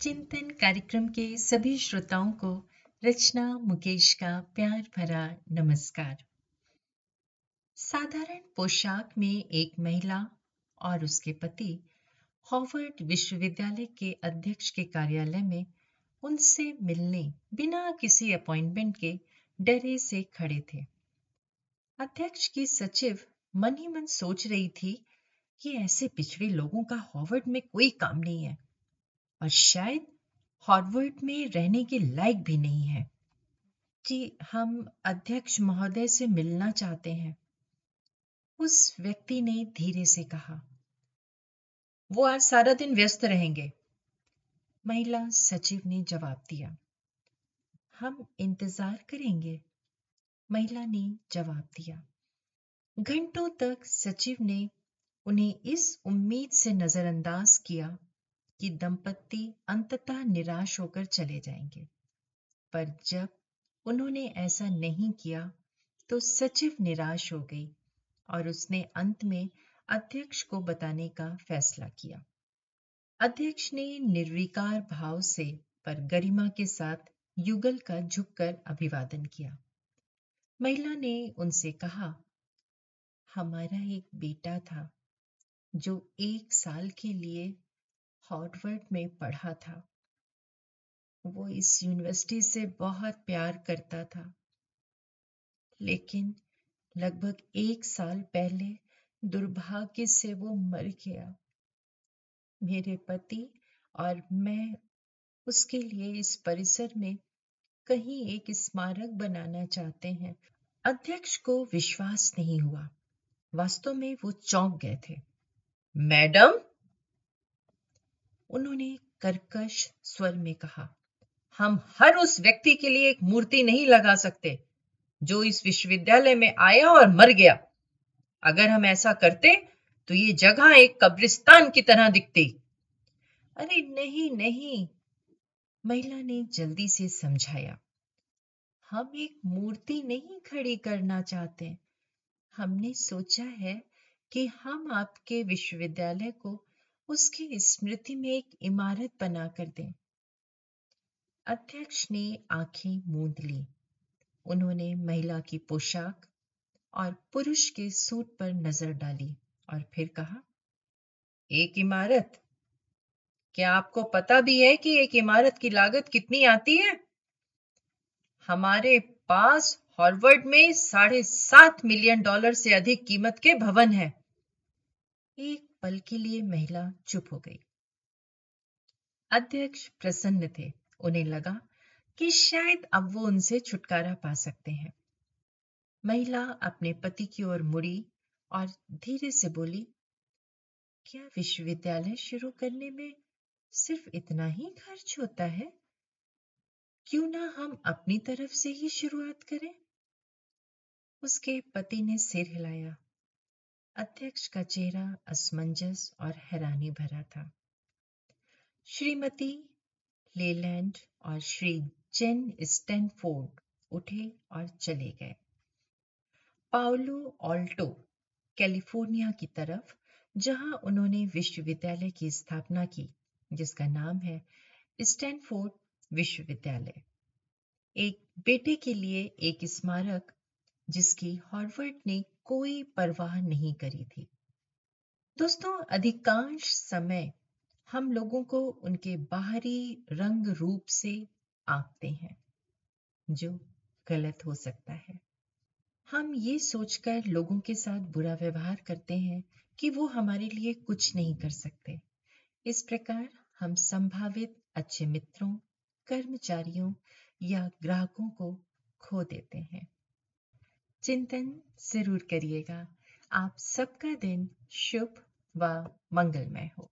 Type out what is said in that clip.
चिंतन कार्यक्रम के सभी श्रोताओं को रचना मुकेश का प्यार भरा नमस्कार। साधारण पोशाक में एक महिला और उसके पति हार्वर्ड विश्वविद्यालय के अध्यक्ष के कार्यालय में उनसे मिलने बिना किसी अपॉइंटमेंट के डरे से खड़े थे। अध्यक्ष की सचिव मन ही मन सोच रही थी कि ऐसे पिछड़े लोगों का हार्वर्ड में कोई काम नहीं है और शायद हार्वर्ड में रहने के लायक भी नहीं है। जी, हम अध्यक्ष महोदय से मिलना चाहते हैं, उस व्यक्ति ने धीरे से कहा। वो आज सारा दिन व्यस्त रहेंगे, महिला सचिव ने जवाब दिया। हम इंतजार करेंगे, महिला ने जवाब दिया। घंटों तक सचिव ने उन्हें इस उम्मीद से नजरअंदाज किया कि दंपत्ति अंततः निराश होकर चले जाएंगे, पर जब उन्होंने ऐसा नहीं किया तो सचिव निराश हो गई और उसने अंत में अध्यक्ष को बताने का फैसला किया। अध्यक्ष ने निर्विकार भाव से पर गरिमा के साथ युगल का झुककर अभिवादन किया। महिला ने उनसे कहा, हमारा एक बेटा था जो 1 साल के लिए हार्वर्ड में पढ़ा था। वो इस यूनिवर्सिटी से बहुत प्यार करता था, लेकिन लगभग 1 साल पहले दुर्भाग्य से वो मर गया। मेरे पति और मैं उसके लिए इस परिसर में कहीं एक स्मारक बनाना चाहते हैं। अध्यक्ष को विश्वास नहीं हुआ, वास्तव में वो चौंक गए थे। मैडम, उन्होंने कर्कश स्वर में कहा, हम हर उस व्यक्ति के लिए एक मूर्ति नहीं लगा सकते जो इस विश्वविद्यालय में आया और मर गया। अगर हम ऐसा करते तो ये जगह एक कब्रिस्तान की तरह दिखती। अरे नहीं, महिला ने जल्दी से समझाया। हम एक मूर्ति नहीं खड़ी करना चाहते। हमने सोचा है कि हम आपके विश्वविद्यालय को उसकी स्मृति में एक इमारत बनाकर दें। अध्यक्ष ने आंखें मूंद ली। उन्होंने महिला की पोशाक और पुरुष के सूट पर नजर डाली और फिर कहा, एक इमारत? क्या आपको पता भी है कि एक इमारत की लागत कितनी आती है? हमारे पास हार्वर्ड में $7.5 मिलियन से अधिक कीमत के भवन हैं। एक पल के लिए महिला चुप हो गई। अध्यक्ष प्रसन्न थे। उन्हें लगा कि शायद अब वो उनसे छुटकारा पा सकते हैं। महिला अपने पति की ओर मुड़ी और धीरे से बोली, क्या विश्वविद्यालय शुरू करने में सिर्फ इतना ही खर्च होता है? क्यों ना हम अपनी तरफ से ही शुरुआत करें? उसके पति ने सिर हिलाया। अध्यक्ष का चेहरा असमंजस और हैरानी भरा था। श्रीमती लेलैंड और श्री जेन स्टैनफोर्ड उठे और चले गए। पाउलो अल्टो कैलिफोर्निया की तरफ, जहां उन्होंने विश्वविद्यालय की स्थापना की जिसका नाम है स्टैनफोर्ड विश्वविद्यालय। एक बेटे के लिए एक स्मारक जिसकी हार्वर्ड ने कोई परवाह नहीं करी थी। दोस्तों, अधिकांश समय हम लोगों को उनके बाहरी रंग रूप से आंकते हैं, जो गलत हो सकता है। हम ये सोचकर लोगों के साथ बुरा व्यवहार करते हैं कि वो हमारे लिए कुछ नहीं कर सकते। इस प्रकार हम संभावित अच्छे मित्रों, कर्मचारियों या ग्राहकों को खो देते हैं। चिंतन जरूर करिएगा। आप सबका दिन शुभ व मंगलमय हो।